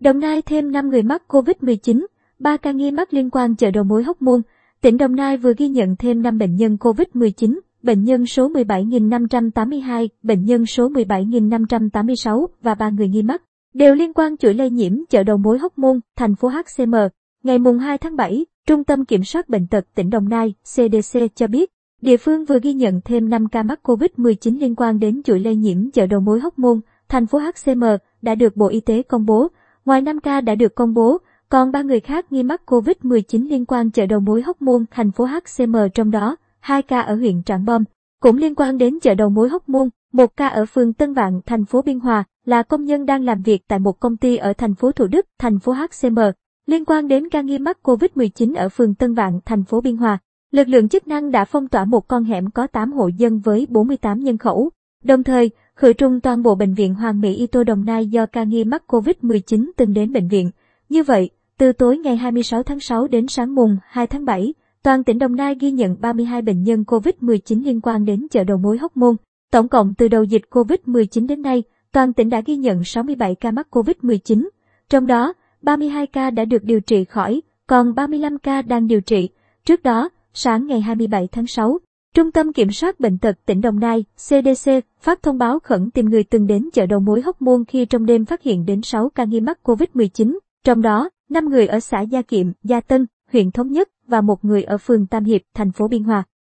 Đồng Nai thêm 5 người mắc COVID-19, 3 ca nghi mắc liên quan chợ đầu mối Hóc Môn. Tỉnh Đồng Nai vừa ghi nhận thêm 5 bệnh nhân COVID-19, bệnh nhân số 17.582, bệnh nhân số 17.586 và 3 người nghi mắc, đều liên quan chuỗi lây nhiễm chợ đầu mối Hóc Môn, thành phố HCM. Ngày 2 tháng 7, Trung tâm Kiểm soát Bệnh tật tỉnh Đồng Nai, CDC cho biết, địa phương vừa ghi nhận thêm 5 ca mắc COVID-19 liên quan đến chuỗi lây nhiễm chợ đầu mối Hóc Môn, thành phố HCM đã được Bộ Y tế công bố. Ngoài 5 ca đã được công bố, còn 3 người khác nghi mắc COVID-19 liên quan chợ đầu mối Hóc Môn, thành phố HCM, trong đó 2 ca ở huyện Trảng Bom, cũng liên quan đến chợ đầu mối Hóc Môn, 1 ca ở phường Tân Vạn, thành phố Biên Hòa, là công nhân đang làm việc tại một công ty ở thành phố Thủ Đức, thành phố HCM, liên quan đến ca nghi mắc COVID-19 ở phường Tân Vạn, thành phố Biên Hòa. Lực lượng chức năng đã phong tỏa một con hẻm có 8 hộ dân với 48 nhân khẩu, đồng thời khử trùng toàn bộ bệnh viện Hoàng Mỹ Y Tô Đồng Nai do ca nghi mắc COVID-19 từng đến bệnh viện. Như vậy, từ tối ngày 26 tháng 6 đến sáng mùng 2 tháng 7, toàn tỉnh Đồng Nai ghi nhận 32 bệnh nhân COVID-19 liên quan đến chợ đầu mối Hóc Môn. Tổng cộng từ đầu dịch COVID-19 đến nay, toàn tỉnh đã ghi nhận 67 ca mắc COVID-19, trong đó 32 ca đã được điều trị khỏi, còn 35 ca đang điều trị. Trước đó, sáng ngày 27 tháng 6, Trung tâm Kiểm soát Bệnh tật tỉnh Đồng Nai, CDC, phát thông báo khẩn tìm người từng đến chợ đầu mối Hóc Môn khi trong đêm phát hiện đến 6 ca nghi mắc COVID-19, trong đó 5 người ở xã Gia Kiệm, Gia Tân, huyện Thống Nhất và 1 người ở phường Tam Hiệp, thành phố Biên Hòa.